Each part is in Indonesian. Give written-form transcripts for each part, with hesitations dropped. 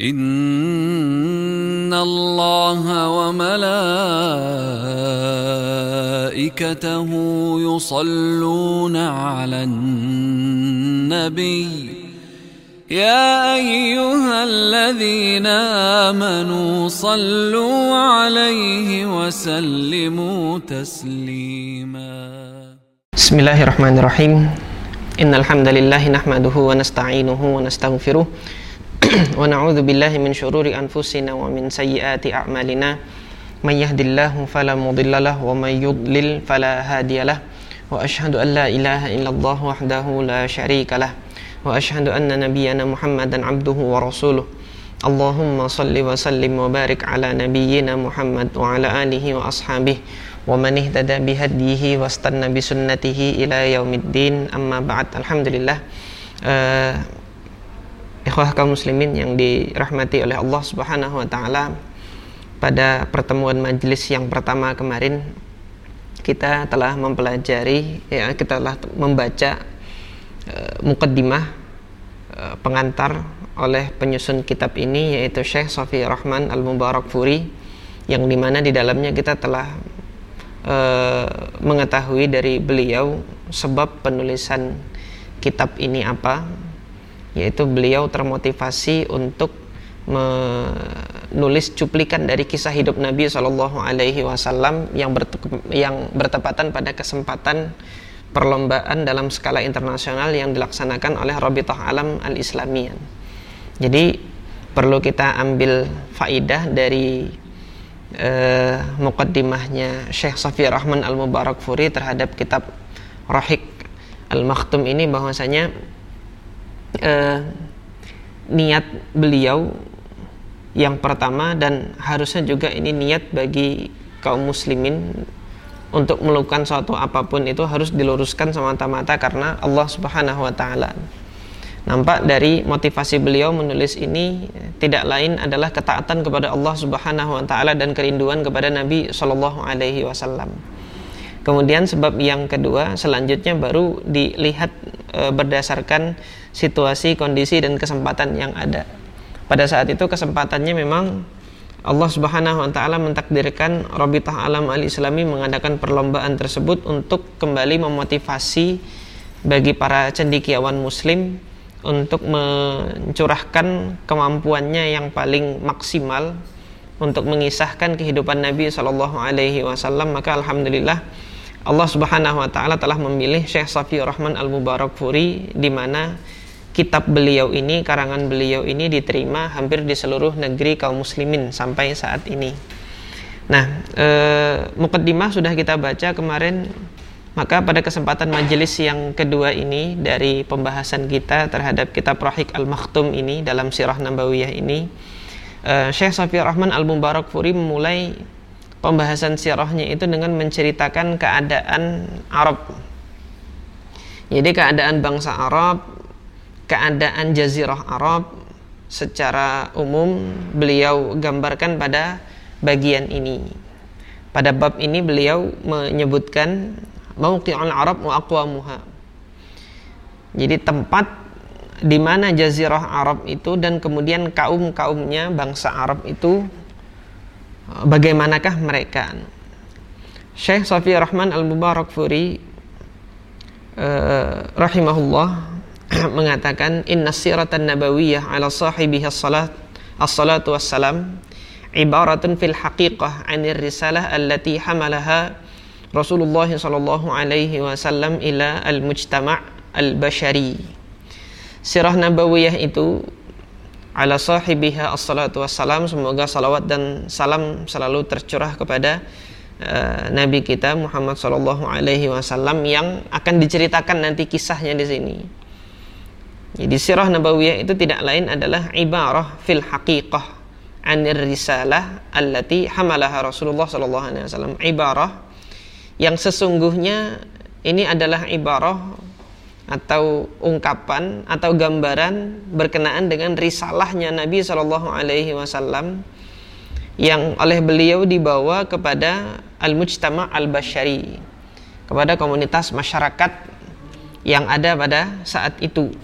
إن الله وملائكته يصلون على النبي يا أيها الذين آمنوا صلوا عليه وسلموا تسليما. بسم الله الرحمن الرحيم. إن الحمد لله نحمده ونستعينه ونستغفره wa na'udzu billahi min syururi anfusina wa min sayyiati a'malina may yahdihillahu fala mudhillalah wa may yudlil fala hadiyalah wa asyhadu an la ilaha illallah wahdahu la syarikalah wa asyhadu anna nabiyyana Muhammadan 'abduhu wa rasuluh. Allahumma shalli wa sallim wa barik ala nabiyyina Muhammad wa ala alihi wa ashabihi wa man ihtada bihadyihi wastanna bi sunnatihi ila yaumiddin, amma ba'd. Alhamdulillah, ikhwah kaum muslimin yang dirahmati oleh Allah Subhanahu wa taala, pada pertemuan majelis yang pertama kemarin kita telah mempelajari, kita telah membaca muqaddimah, pengantar oleh penyusun kitab ini, yaitu Syekh Safiur Rahman al-Mubarakpuri, yang dimana di dalamnya kita telah mengetahui dari beliau sebab penulisan kitab ini apa, yaitu beliau termotivasi untuk menulis cuplikan dari kisah hidup Nabi SAW yang bertepatan pada kesempatan perlombaan dalam skala internasional yang dilaksanakan oleh Rabithah al-Alam al-Islami. Jadi perlu kita ambil faidah dari muqaddimahnya Syekh Safiur Rahman al-Mubarakpuri terhadap kitab Rahiq Al-Maktum ini, bahwasanya niat beliau yang pertama, dan harusnya juga ini niat bagi kaum muslimin untuk melakukan suatu apapun itu harus diluruskan semata-mata karena Allah Subhanahu wa taala. Nampak dari motivasi beliau menulis ini tidak lain adalah ketaatan kepada Allah Subhanahu wa taala dan kerinduan kepada Nabi sallallahu alaihi wasallam. Kemudian sebab yang kedua selanjutnya baru dilihat berdasarkan situasi, kondisi, dan kesempatan yang ada. Pada saat itu kesempatannya memang Allah Subhanahu wa taala mentakdirkan Rabithah Alam al-Islami mengadakan perlombaan tersebut untuk kembali memotivasi bagi para cendekiawan muslim untuk mencurahkan kemampuannya yang paling maksimal untuk mengisahkan kehidupan Nabi SAW. Maka alhamdulillah Allah Subhanahu wa taala telah memilih Syekh Safiur Rahman al-Mubarakpuri, di mana kitab beliau ini, karangan beliau ini diterima hampir di seluruh negeri kaum muslimin sampai saat ini. Nah, muqaddimah sudah kita baca kemarin, maka pada kesempatan majelis yang kedua ini dari pembahasan kita terhadap kitab Rahiq Al-Maktum ini dalam Sirah Nabawiyah ini, Syekh Safiur Rahman al-Mubarakpuri memulai pembahasan sirahnya itu dengan menceritakan keadaan Arab. Jadi keadaan bangsa Arab, keadaan jazirah Arab secara umum beliau gambarkan pada bagian ini. Pada bab ini beliau menyebutkan mauqi'ul Arab wa aqwamuha. Jadi tempat di mana jazirah Arab itu dan kemudian kaum-kaumnya bangsa Arab itu, bagaimanakah mereka? Syekh Safiur Rahman al-Mubarakpuri rahimahullah mengatakan, inna siratan nabawiyah ala sahibiha as-salatu wassalam ibaratun fil haqiqah anir risalah allati hamalaha Rasulullah sallallahu alaihi wasallam ila al-mujtama' al-bashari. Sirah nabawiyah itu ala sahibiha assalatu wassalam, semoga salawat dan salam selalu tercurah kepada Nabi kita Muhammad sallallahu alaihi wasallam, yang akan diceritakan nanti kisahnya di sini. Jadi sirah nabawiyah itu tidak lain adalah ibarah fil haqiqah anir risalah allati hamalaha Rasulullah sallallahu alaihi wasallam, ibarah yang sesungguhnya ini adalah ibarah atau ungkapan atau gambaran berkenaan dengan risalahnya Nabi sallallahu alaihi wasallam yang oleh beliau dibawa kepada al-mujtama' al-bashari, kepada komunitas masyarakat yang ada pada saat itu.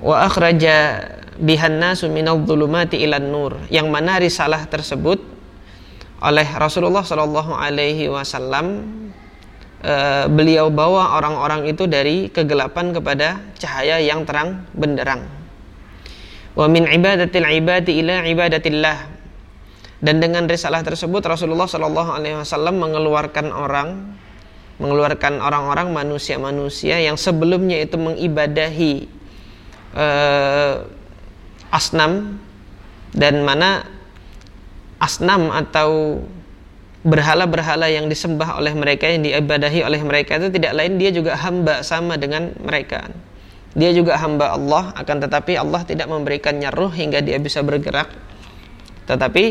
Wa akhraja bihannasu minadh-dhulumati ilan nur, yang mana risalah tersebut oleh Rasulullah sallallahu alaihi wasallam beliau bawa orang-orang itu dari kegelapan kepada cahaya yang terang benderang. Wa min ibadatil ibadi ila ibadatillah. Dan dengan risalah tersebut Rasulullah sallallahu alaihi wasallam mengeluarkan orang-orang manusia-manusia yang sebelumnya itu mengibadahi asnam, dan mana asnam atau berhala-berhala yang disembah oleh mereka, yang diibadahi oleh mereka itu tidak lain dia juga hamba sama dengan mereka. Dia juga hamba Allah, akan tetapi Allah tidak memberikannya ruh hingga dia bisa bergerak. Tetapi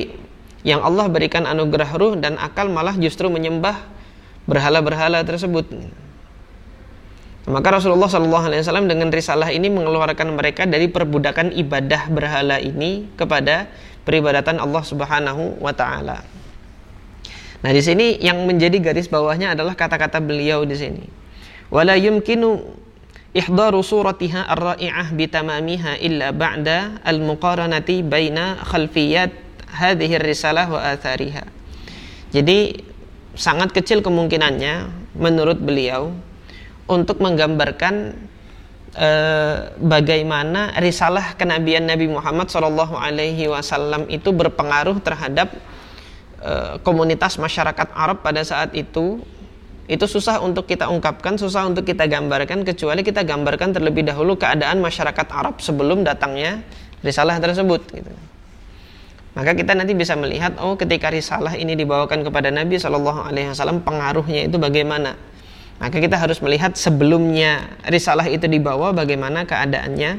yang Allah berikan anugerah ruh dan akal malah justru menyembah berhala-berhala tersebut. Maka Rasulullah SAW dengan risalah ini mengeluarkan mereka dari perbudakan ibadah berhala ini kepada peribadatan Allah Subhanahu wa taala. Nah, di sini yang menjadi garis bawahnya adalah kata-kata beliau di sini. Wala yumkinu ihdaru suratiha ar-ra'i'ah bitamamiha illa ba'da al-muqaranati baina khalfiyat hadhihi ar-risalah wa athariha. Jadi sangat kecil kemungkinannya menurut beliau untuk menggambarkan bagaimana risalah kenabian Nabi Muhammad sallallahu alaihi wasallam itu berpengaruh terhadap komunitas masyarakat Arab pada saat itu susah untuk kita ungkapkan, susah untuk kita gambarkan, kecuali kita gambarkan terlebih dahulu keadaan masyarakat Arab sebelum datangnya risalah tersebut gitu. Maka kita nanti bisa melihat, oh ketika risalah ini dibawakan kepada Nabi SAW pengaruhnya itu bagaimana. Maka kita harus melihat sebelumnya risalah itu dibawa bagaimana keadaannya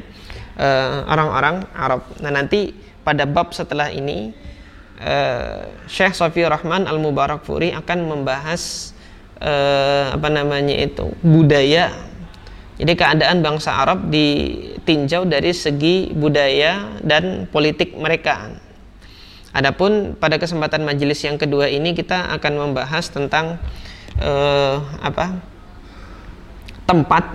orang-orang Arab. Nah, nanti pada bab setelah ini Syekh Safiur Rahman al-Mubarakpuri akan membahas budaya. Jadi keadaan bangsa Arab ditinjau dari segi budaya dan politik mereka. Adapun pada kesempatan majelis yang kedua ini kita akan membahas tentang tempat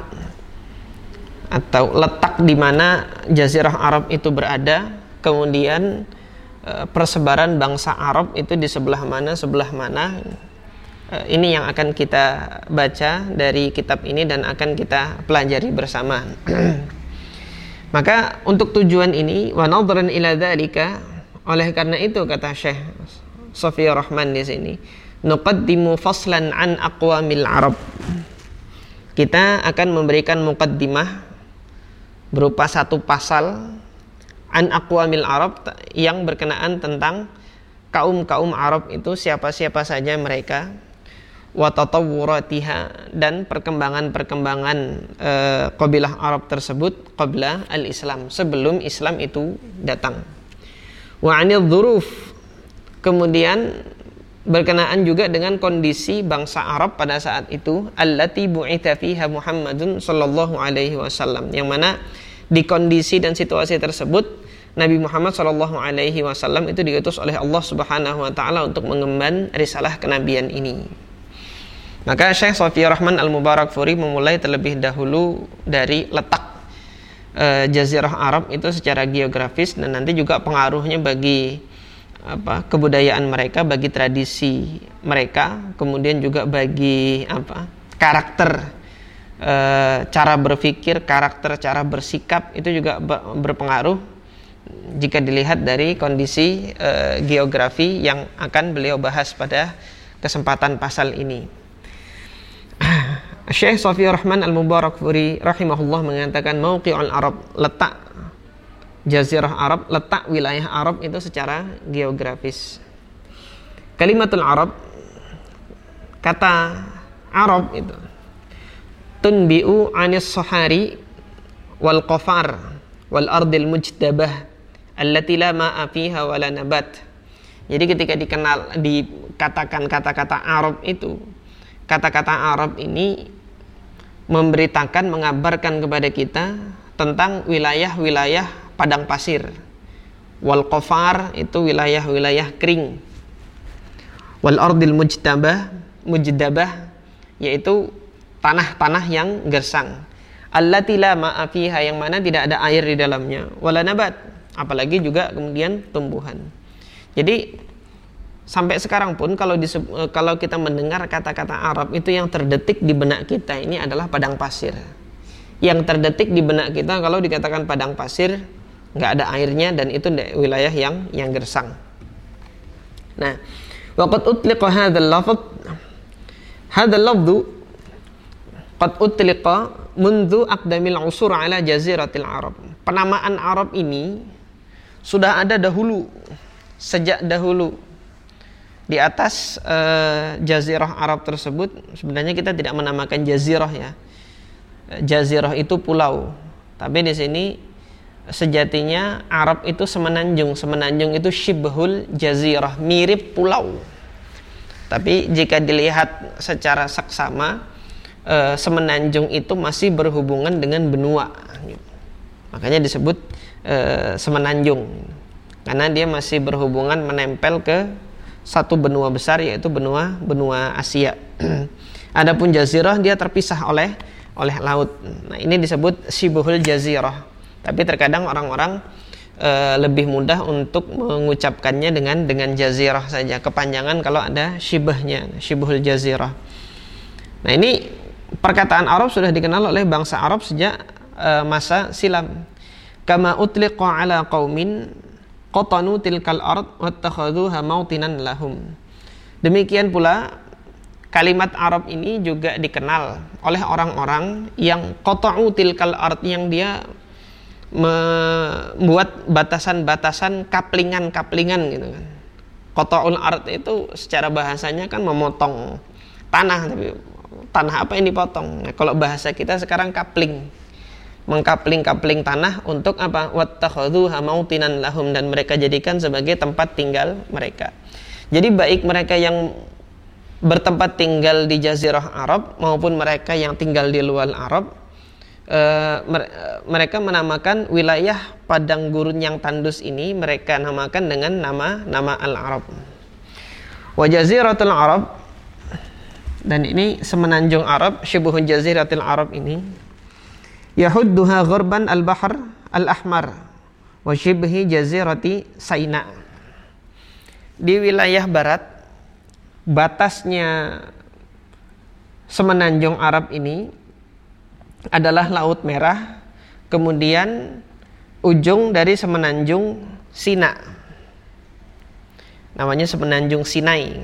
atau letak di mana Jazirah Arab itu berada, kemudian persebaran bangsa Arab itu di sebelah mana. Ini yang akan kita baca dari kitab ini dan akan kita pelajari bersama. Maka untuk tujuan ini, wa nadharan ila dzalika, oleh karena itu kata Syekh Safiur Rahman di sini, nuqaddimu faslan an aqwamil Arab. Kita akan memberikan muqaddimah berupa satu pasal an aqwamil Arab yang berkenaan tentang kaum-kaum Arab itu, siapa-siapa saja mereka, wa tatawuratiha, dan perkembangan-perkembangan qabilah Arab tersebut qabla al-Islam, sebelum Islam itu datang, wa anil dzuruf, kemudian berkenaan juga dengan kondisi bangsa Arab pada saat itu, allati bu'itha fiha Muhammadun sallallahu alaihi wasallam, yang mana di kondisi dan situasi tersebut Nabi Muhammad sallallahu alaihi wasallam itu diutus oleh Allah Subhanahu wa taala untuk mengemban risalah kenabian ini. Maka Syekh Safiur Rahman al-Mubarakpuri memulai terlebih dahulu dari letak Jazirah Arab itu secara geografis, dan nanti juga pengaruhnya bagi kebudayaan mereka, bagi tradisi mereka, kemudian juga bagi karakter, cara berpikir, karakter, cara bersikap itu juga berpengaruh jika dilihat dari kondisi geografi yang akan beliau bahas pada kesempatan pasal ini. Syekh Safiur Rahman al-Mubarakpuri rahimahullah mengatakan mauqi'ul Arab, letak Jazirah Arab, letak wilayah Arab itu secara geografis. Kalimatul Arab, kata Arab itu tunbi'u anis sahari wal qafar wal ardil mujtabah allati la ma'a fiha wala nabat. Jadi ketika dikatakan kata-kata Arab itu, kata-kata Arab ini memberitakan, mengabarkan kepada kita tentang wilayah-wilayah padang pasir. Wal qafar itu wilayah-wilayah kering. Wal ardil mujtabah, yaitu tanah-tanah yang gersang. allati la ma'a fiha, yang mana tidak ada air di dalamnya, wala nabat, apalagi juga kemudian tumbuhan. Jadi sampai sekarang pun kalau kita mendengar kata-kata Arab itu, yang terdetik di benak kita ini adalah padang pasir. Yang terdetik di benak kita kalau dikatakan padang pasir, nggak ada airnya, dan itu wilayah yang gersang. Nah, waqad utliqa hadzal lafdz qad utliqa mundu aqdamil usur ala jaziratil Arab. Penamaan Arab ini sudah ada dahulu, sejak dahulu. Di atas jazirah Arab tersebut, sebenarnya kita tidak menamakan jazirah ya. Jazirah itu pulau. Tapi di sini sejatinya Arab itu semenanjung. Semenanjung itu shibhul jazirah, mirip pulau. Tapi jika dilihat secara saksama, semenanjung itu masih berhubungan dengan benua. Makanya disebut semenanjung. Karena dia masih berhubungan, menempel ke satu benua besar, yaitu benua Asia. Adapun jazirah dia terpisah oleh laut. Nah, ini disebut shibhul jazirah. Tapi terkadang orang-orang lebih mudah untuk mengucapkannya dengan jazirah saja. Kepanjangan kalau ada shibahnya, shibhul jazirah. Nah, ini perkataan Arab sudah dikenal oleh bangsa Arab sejak masa silam. Kama utliqa ala qaumin qatanu tilkal ard wattakhadhuha mawtinan lahum. Demikian pula kalimat Arab ini juga dikenal oleh orang-orang yang qata'u tilkal ard, yang dia membuat batasan-batasan, kaplingan gitu kan. Qata'ul ard itu secara bahasanya kan memotong tanah, tapi tanah apa yang dipotong? Nah, kalau bahasa kita sekarang kapling. Mengkapling-kapling tanah untuk apa? Wattakhadhuha mawtinan lahum, dan mereka jadikan sebagai tempat tinggal mereka. Jadi baik mereka yang bertempat tinggal di jazirah Arab maupun mereka yang tinggal di luar Arab, mereka menamakan wilayah padang gurun yang tandus ini, mereka namakan dengan nama Al-Arab. Wa jaziratul Arab, dan ini semenanjung Arab, syibhun jaziratil Arab ini, yahudduha ghurban al-bahr al-ahmar wa shibhi jazirati Saina. Di wilayah barat, batasnya semenanjung Arab ini adalah Laut Merah, kemudian ujung dari semenanjung Sina. Namanya semenanjung Sinai.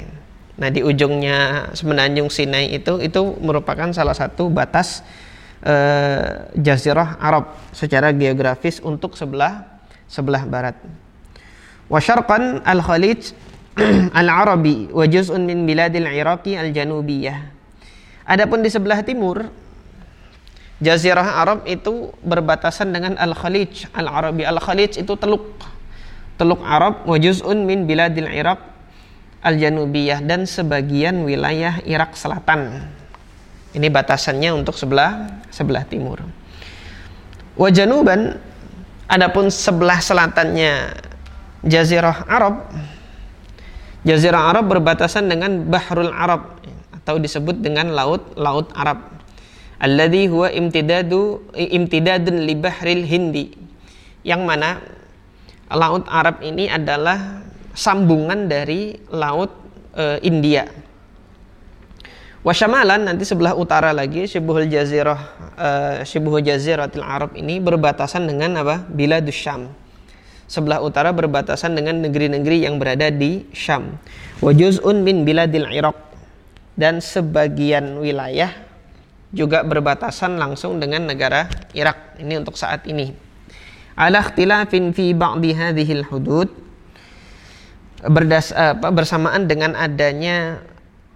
Nah, di ujungnya semenanjung Sinai itu merupakan salah satu batas jazirah Arab secara geografis untuk sebelah barat. Wa syarqan al-Khalij al-Arabi wa juz'un min biladil Iraqi al-Janubiyah. Adapun di sebelah timur, jazirah Arab itu berbatasan dengan al-Khalij al-Arabi. Al-Khalij itu teluk Arab, wa juz'un min biladil Iraq al-Janubiyah, dan sebagian wilayah Irak Selatan. Ini batasannya untuk sebelah timur. Wa januban, adapun sebelah selatannya jazirah Arab. Jazirah Arab berbatasan dengan Bahrul Arab, atau disebut dengan laut Arab. Alladhi huwa imtidadun li Bahril Hindi. Yang mana laut Arab ini adalah sambungan dari laut India. Wasyamalan, nanti sebelah utara lagi, syibhul jaziratil Arab ini berbatasan dengan apa? Biladus Syam. Sebelah utara berbatasan dengan negeri-negeri yang berada di Syam. Wa juz'un min biladil Iraq, dan sebagian wilayah juga berbatasan langsung dengan negara Irak. Ini untuk saat ini. Ala ikhtilafin fi ba'di hadhil hudud, bersamaan dengan adanya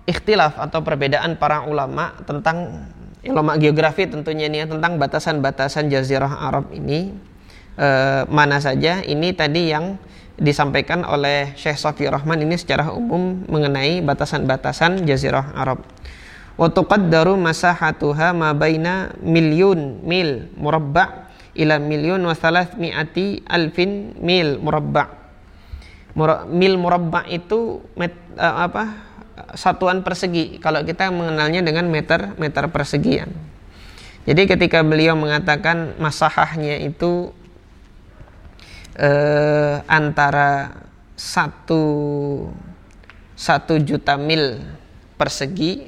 ikhtilaf atau perbedaan para ulama tentang ulama geografi tentunya nih, tentang batasan-batasan jazirah Arab ini mana saja. Ini tadi yang disampaikan oleh Syekh Safiur Rahman ini secara umum mengenai batasan-batasan jazirah Arab. Wa tuqaddaru masahatuha ma baina milyun mil murabba' ila milyun wa 300 alfin mil murabba'. Mil murabba' itu satuan persegi, kalau kita mengenalnya dengan meter persegian. Jadi ketika beliau mengatakan masahahnya itu antara 1 juta mil persegi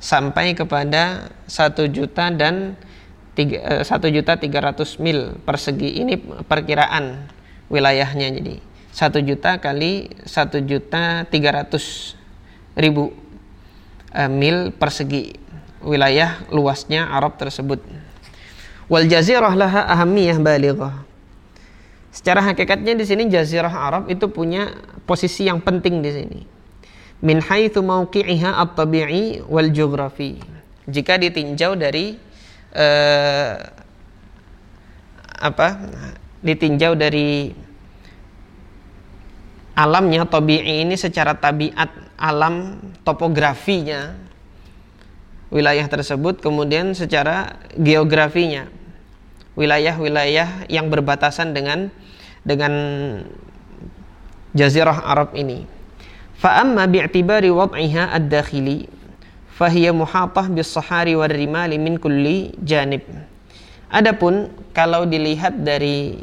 sampai kepada 1 juta 300 mil persegi. Ini perkiraan wilayahnya, jadi 1 juta kali 1 juta 300 ribu mil persegi wilayah luasnya Arab tersebut. Wal jazirah laha ahamiyah balighah. Secara hakikatnya di sini jazirah Arab itu punya posisi yang penting di sini. Min haitsu mauqi'iha at-tabi'i wal jughrafi. Jika ditinjau dari ditinjau dari alamnya, tabi'i ini secara tabiat alam, topografinya wilayah tersebut, kemudian secara geografinya, wilayah-wilayah yang berbatasan dengan jazirah Arab ini. Fa amma bi'tibari wad'iha ad-dakhili fa hiya muhatah bis-sahari war-rimali min kulli janib. Adapun kalau dilihat dari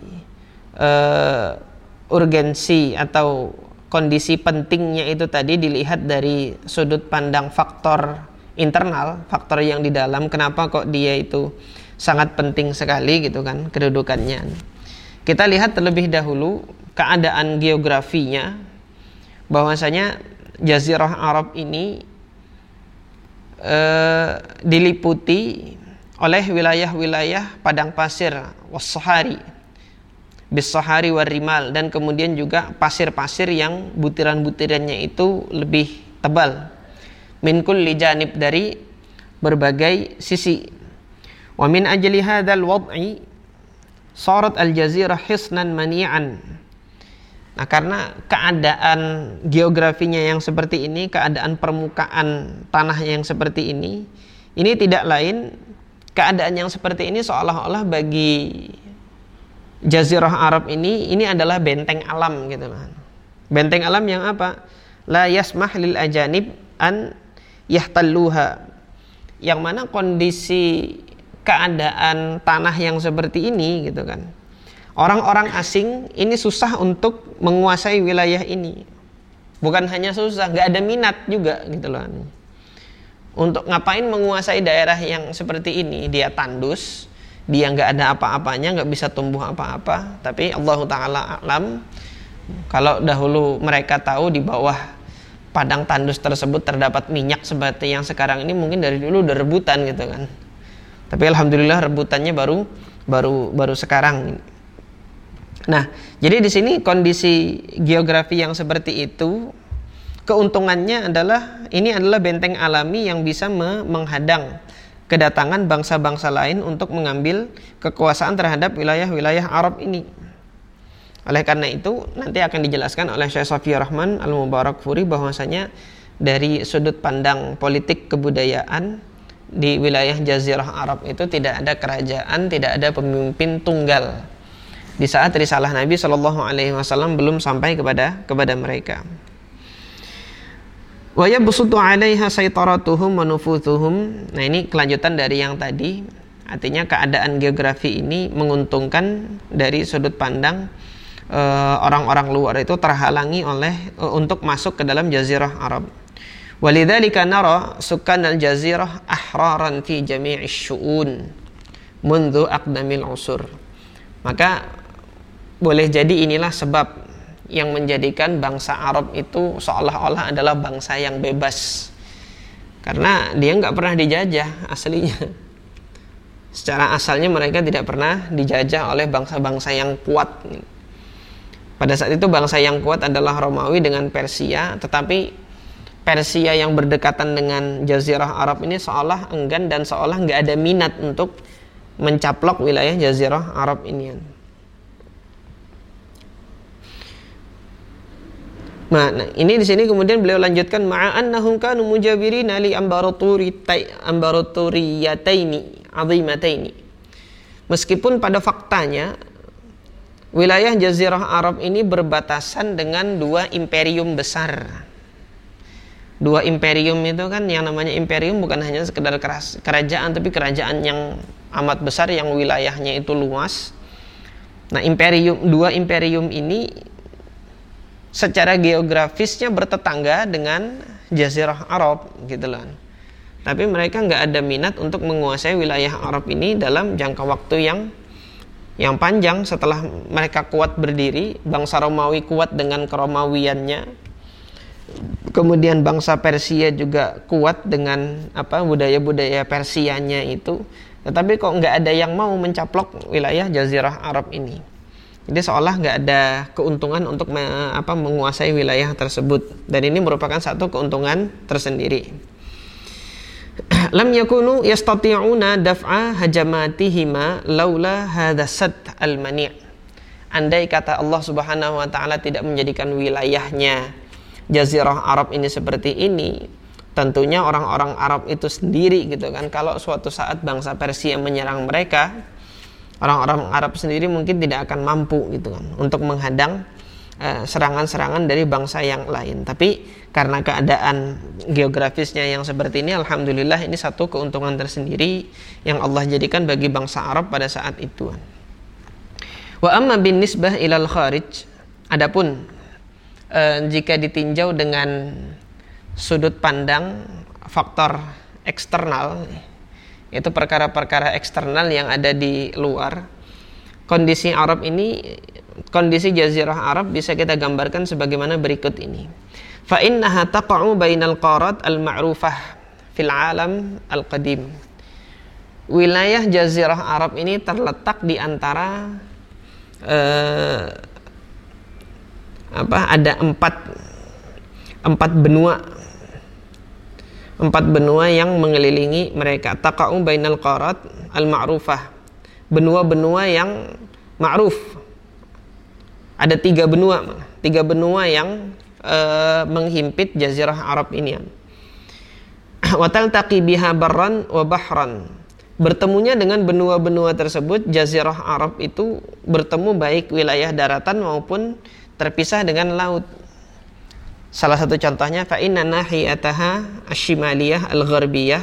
urgensi atau kondisi pentingnya itu tadi, dilihat dari sudut pandang faktor internal, faktor yang di dalam, kenapa kok dia itu sangat penting sekali gitu kan kedudukannya. Kita lihat terlebih dahulu keadaan geografinya, bahwasanya jazirah Arab ini diliputi oleh wilayah-wilayah padang pasir was-sahari, bis-sahari war-rimal, dan kemudian juga pasir-pasir yang butiran-butirannya itu lebih tebal. Min kulli janib, dari berbagai sisi. Wa min ajli hadzal wad'i sarat al-jazirah hisnan mani'an. Nah, karena keadaan geografinya yang seperti ini, keadaan permukaan tanah yang seperti ini tidak lain, keadaan yang seperti ini seolah-olah bagi jazirah Arab ini adalah benteng alam gitu lah. Benteng alam yang apa? La yasmah lil ajanib an yahtalluha. Yang mana kondisi keadaan tanah yang seperti ini gitu kan, orang-orang asing ini susah untuk menguasai wilayah ini. Bukan hanya susah, gak ada minat juga gitu loh. Untuk ngapain menguasai daerah yang seperti ini? Dia tandus, dia nggak ada apa-apanya, nggak bisa tumbuh apa-apa. Tapi Allah Ta'ala alam, kalau dahulu mereka tahu di bawah padang tandus tersebut terdapat minyak seperti yang sekarang ini, mungkin dari dulu udah rebutan gitu kan. Tapi alhamdulillah rebutannya baru sekarang. Nah, jadi di sini kondisi geografi yang seperti itu, keuntungannya adalah ini adalah benteng alami yang bisa menghadang kedatangan bangsa-bangsa lain untuk mengambil kekuasaan terhadap wilayah-wilayah Arab ini. Oleh karena itu, nanti akan dijelaskan oleh Syekh Safiur Rahman al-Mubarakpuri bahwasanya dari sudut pandang politik kebudayaan di wilayah jazirah Arab itu tidak ada kerajaan, tidak ada pemimpin tunggal. Di saat risalah Nabi SAW belum sampai kepada mereka. Wa yabsutu 'alaiha saytaratuhum wa nufuthuhum. Nah, ini kelanjutan dari yang tadi. Artinya keadaan geografi ini menguntungkan dari sudut pandang orang-orang luar itu terhalangi oleh untuk masuk ke dalam jazirah Arab. Walidzalika nara sukanal jazirah ahraran fi jami'i syu'un mundu aqdamil usur. Maka boleh jadi inilah sebab yang menjadikan bangsa Arab itu seolah-olah adalah bangsa yang bebas, karena dia nggak pernah dijajah aslinya. Secara asalnya mereka tidak pernah dijajah oleh bangsa-bangsa yang kuat. Pada saat itu bangsa yang kuat adalah Romawi dengan Persia, tetapi Persia yang berdekatan dengan jazirah Arab ini seolah enggan dan seolah nggak ada minat untuk mencaplok wilayah jazirah Arab ini. Nah, ini di sini kemudian beliau lanjutkan ma'annahum kanu mujabirina li ambaraturiyataini azimataini. Meskipun pada faktanya wilayah jazirah Arab ini berbatasan dengan dua imperium besar. dua imperium itu kan, yang namanya imperium bukan hanya sekedar kerajaan, tapi kerajaan yang amat besar yang wilayahnya itu luas. Nah, imperium, dua imperium ini secara geografisnya bertetangga dengan Jazirah Arab gitu loh. Tapi mereka nggak ada minat untuk menguasai wilayah Arab ini dalam jangka waktu yang panjang. Setelah mereka kuat berdiri, bangsa Romawi kuat dengan keromawiannya. Kemudian bangsa Persia juga kuat dengan budaya-budaya Persianya itu. Tetapi kok nggak ada yang mau mencaplok wilayah Jazirah Arab ini. Jadi seolah nggak ada keuntungan untuk menguasai wilayah tersebut. Dan ini merupakan satu keuntungan tersendiri. Lam yakunu yastati'una daf'a hajamatihima laula hadasat al-mani'. Andai kata Allah Subhanahu wa ta'ala tidak menjadikan wilayahnya Jazirah Arab ini seperti ini, tentunya orang-orang Arab itu sendiri gitu kan, kalau suatu saat bangsa Persia menyerang mereka, orang-orang Arab sendiri mungkin tidak akan mampu gitu kan untuk menghadang serangan-serangan dari bangsa yang lain. Tapi karena keadaan geografisnya yang seperti ini, alhamdulillah ini satu keuntungan tersendiri yang Allah jadikan bagi bangsa Arab pada saat itu. Wa amma bin nisbah ilal kharij, adapun jika ditinjau dengan sudut pandang faktor eksternal, itu perkara-perkara eksternal yang ada di luar, kondisi Arab ini, kondisi Jazirah Arab bisa kita gambarkan sebagaimana berikut ini. Fa innaha taqa'u bainal qarat al-ma'rufah fil 'alam al-qadim. Wilayah Jazirah Arab ini terletak di antara ada empat benua. Empat benua yang mengelilingi mereka. Taqa'u bainal qarat al-ma'rufah. Benua-benua yang ma'ruf. Ada tiga benua yang menghimpit Jazirah Arab ini. Wa taltaqi biha barran wa bahran. Bertemunya dengan benua-benua tersebut, Jazirah Arab itu bertemu baik wilayah daratan maupun terpisah dengan laut. Salah satu contohnya fa inna nahiyataha asy-syimaliyah al-gharbiyah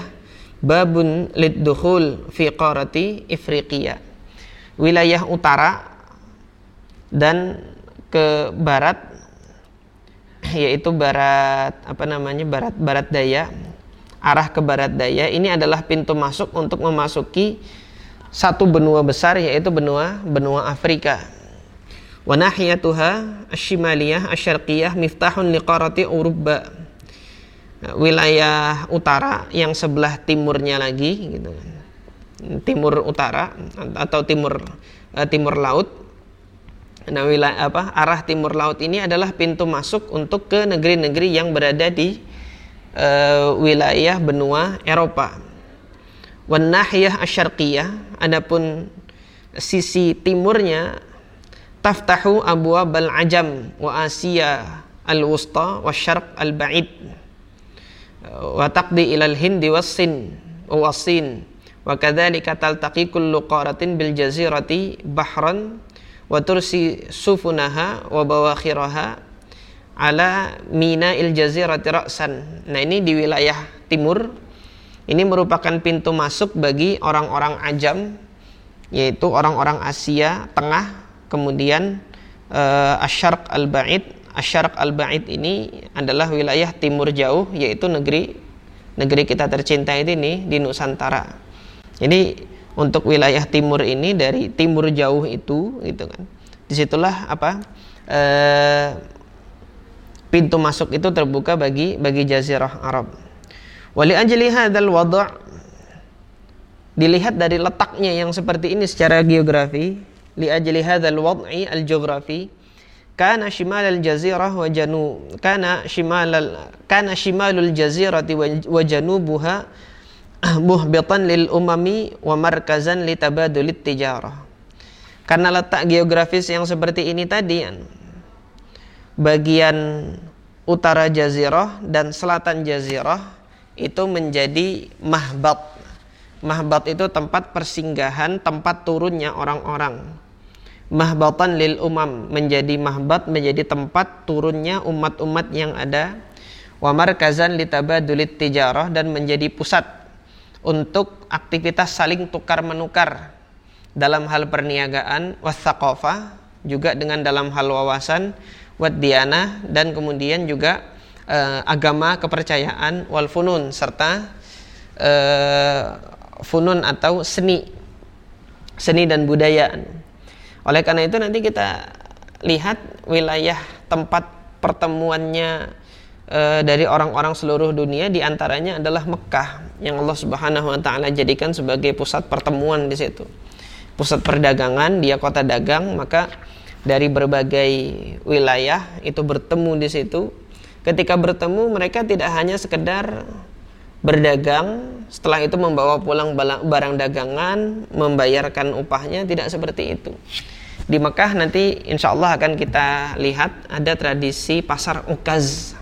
babun lid-dukhul fi qarati Afriqiya. Wilayah utara dan ke barat, yaitu barat daya, arah ke barat daya ini adalah pintu masuk untuk memasuki satu benua besar, yaitu benua Afrika. Wa nahiyatuha asy-syimaliyah asy-syarqiyah miftahun liqarati Uruba. Wilayah utara yang sebelah timurnya lagi gitu. Timur utara atau timur laut. Nah, arah timur laut ini adalah pintu masuk untuk ke negeri-negeri yang berada di wilayah benua Eropa. Wa nahiyah asy-syarqiyah, adapun sisi timurnya, taftahu abwaab al-ajam wa Asia al-wusta wa syarq al-ba'id wa taqdi ila al-hindi was-sin wa kadzalika taltaqi kullu qaratin bil jazirati bahran wa tursi sufunaha wa bawakhiraha ala mina'il jazirati ra'san. Nah, ini di wilayah timur ini merupakan pintu masuk bagi orang-orang ajam, yaitu orang-orang Asia Tengah. Kemudian Asyarq al-Ba'id. Asyarq al-Ba'id ini adalah wilayah timur jauh, yaitu negeri kita tercinta ini di Nusantara. Jadi untuk wilayah timur ini, dari timur jauh itu gitu kan, disitulah pintu masuk itu terbuka bagi Jazirah Arab. Wali ajli hadzal wada', dilihat dari letaknya yang seperti ini secara geografi. Liajli hadzal wad'i al-jughafi kana shimal al-jazirah wa janub kana shimalul jazirati wa janubuha muhbitan lil umami wa markazan litabadulit tijarah. Karena letak geografis yang seperti ini tadi, bagian utara Jazirah dan selatan Jazirah itu menjadi mahbat. Mahbat itu tempat persinggahan, tempat turunnya orang-orang. Mahbatan lil umam, menjadi tempat turunnya umat-umat yang ada wa markazan litabadulit tijarah, dan menjadi pusat untuk aktivitas saling tukar menukar dalam hal perniagaan, watsaqafah juga dengan dalam hal wawasan, waddianah dan kemudian juga agama, kepercayaan, wal funun serta funun atau seni dan budaya. Oleh karena itu nanti kita lihat wilayah tempat pertemuannya dari orang-orang seluruh dunia diantaranya adalah Mekkah yang Allah Subhanahu Wa Taala jadikan sebagai pusat pertemuan di situ, pusat perdagangan, dia kota dagang, maka dari berbagai wilayah itu bertemu di situ. Ketika bertemu mereka tidak hanya sekedar berdagang, setelah itu membawa pulang barang dagangan, membayarkan upahnya, tidak seperti itu. Di Mekah nanti insya Allah akan kita lihat ada tradisi Pasar Ukaz.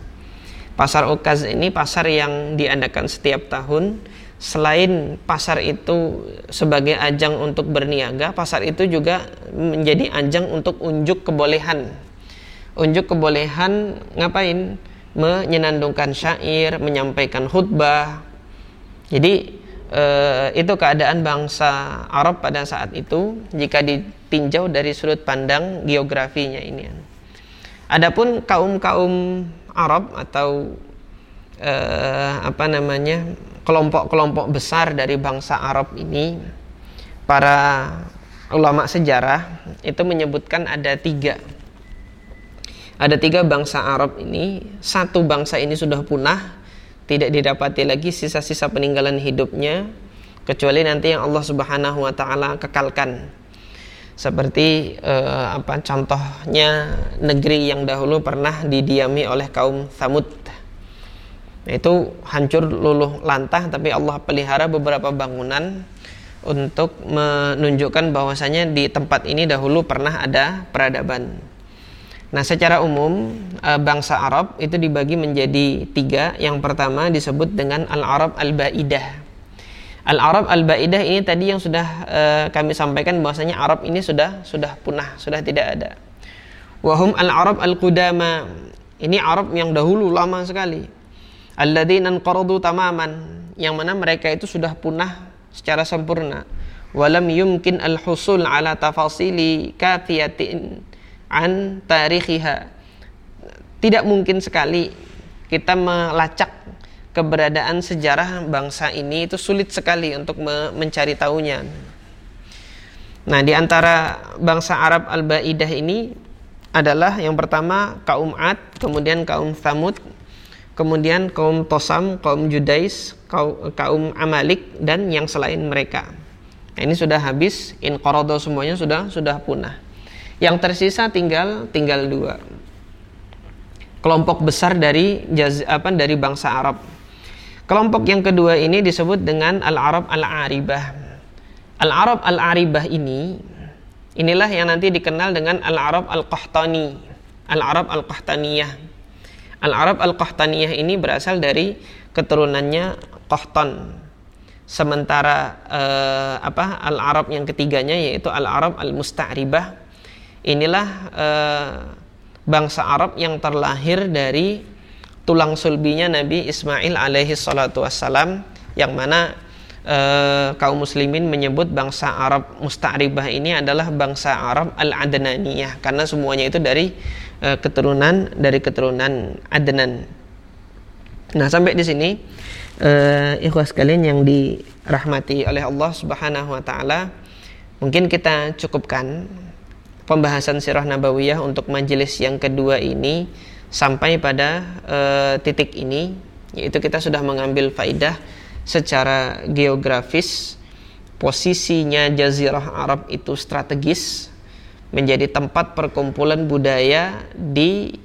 Pasar Ukaz ini pasar yang diadakan setiap tahun. Selain pasar itu sebagai ajang untuk berniaga, pasar itu juga menjadi ajang untuk unjuk kebolehan. Unjuk kebolehan ngapain? Menyenandungkan syair, menyampaikan khutbah. Jadi itu keadaan bangsa Arab pada saat itu jika ditinjau dari sudut pandang geografinya ini. Adapun kaum-kaum Arab atau kelompok-kelompok besar dari bangsa Arab ini, para ulama sejarah itu menyebutkan ada tiga bangsa Arab ini. Satu bangsa ini sudah punah, tidak didapati lagi sisa-sisa peninggalan hidupnya kecuali nanti yang Allah Subhanahu Wa Taala kekalkan, seperti contohnya negeri yang dahulu pernah didiami oleh kaum Tsamud. Nah, itu hancur luluh lantah, tapi Allah pelihara beberapa bangunan untuk menunjukkan bahwasanya di tempat ini dahulu pernah ada peradaban. Nah, secara umum bangsa Arab itu dibagi menjadi tiga. Yang pertama disebut dengan Al-Arab Al-Ba'idah. Al-Arab Al-Ba'idah ini tadi yang sudah kami sampaikan bahwasanya Arab ini sudah punah, sudah tidak ada. Wahum Al-Arab Al-Qudama. Ini Arab yang dahulu lama sekali. Alladzina anqaradu tamaman, yang mana mereka itu sudah punah secara sempurna. Walam yumkin al-husul ala tafasili kafiyatin an tarikhiha. Tidak mungkin sekali kita melacak keberadaan sejarah bangsa ini, itu sulit sekali untuk mencari tahunya. Nah, di antara bangsa Arab Al-Ba'idah ini adalah yang pertama kaum Ad, kemudian kaum Tsamud, kemudian kaum Tosam, kaum Judais, kaum Amalik dan yang selain mereka. Nah, ini sudah habis, inqaradu semuanya sudah punah. Yang tersisa tinggal dua kelompok besar dari bangsa Arab. Kelompok yang kedua ini disebut dengan Al-Arab Al-Aribah. Al-Arab Al-Aribah inilah yang nanti dikenal dengan Al-Arab Al-Qahtani, Al-Arab Al-Qahtaniyah. Al-Arab Al-Qahtaniyah ini berasal dari keturunannya Qahtan. Sementara Al-Arab yang ketiganya yaitu Al-Arab Al-Musta'ribah. Inilah bangsa Arab yang terlahir dari tulang sulbinya Nabi Ismail alaihi salatu wassalam, yang mana kaum muslimin menyebut bangsa Arab Musta'ribah ini adalah bangsa Arab Al-Adnaniyah, karena semuanya itu dari keturunan Adnan. Nah, sampai di sini ikhwah sekalian yang dirahmati oleh Allah Subhanahu wa taala, mungkin kita cukupkan pembahasan Sirah Nabawiyah untuk majelis yang kedua ini sampai pada titik ini, yaitu kita sudah mengambil faidah secara geografis. Posisinya Jazirah Arab itu strategis, menjadi tempat perkumpulan budaya di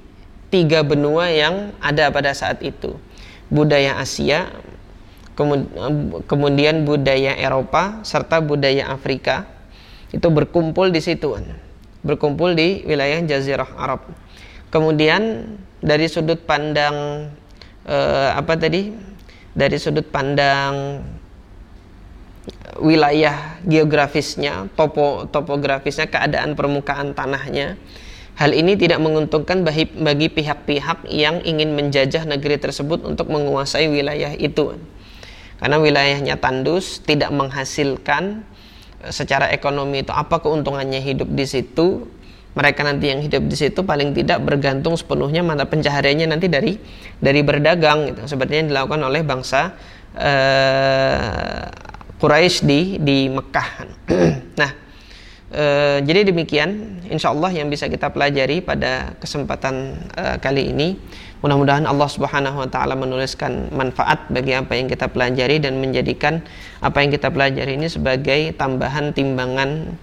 tiga benua yang ada pada saat itu. Budaya Asia, kemudian budaya Eropa, serta budaya Afrika itu berkumpul di situ. Berkumpul di wilayah Jazirah Arab. Kemudian dari sudut pandang dari sudut pandang wilayah geografisnya, topografisnya, keadaan permukaan tanahnya, Hal ini tidak menguntungkan bagi pihak-pihak yang ingin menjajah negeri tersebut untuk menguasai wilayah itu. Karena wilayahnya tandus, tidak menghasilkan secara ekonomi itu apa keuntungannya hidup di situ. Mereka nanti yang hidup di situ paling tidak bergantung sepenuhnya mata pencahariannya nanti dari berdagang gitu. Seperti yang dilakukan oleh bangsa Quraisy di Mekah. Nah, jadi demikian insyaallah yang bisa kita pelajari pada kesempatan kali ini. Mudah-mudahan Allah Subhanahu wa taala menuliskan manfaat bagi apa yang kita pelajari dan menjadikan apa yang kita pelajari ini sebagai tambahan timbangan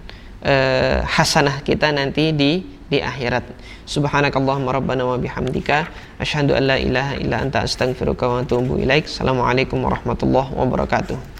hasanah kita nanti di akhirat. Subhanakallahumma rabbana wa bihamdika asyhadu an la ilaha illa anta astaghfiruka wa atubu ilaik. Assalamualaikum warahmatullahi wabarakatuh.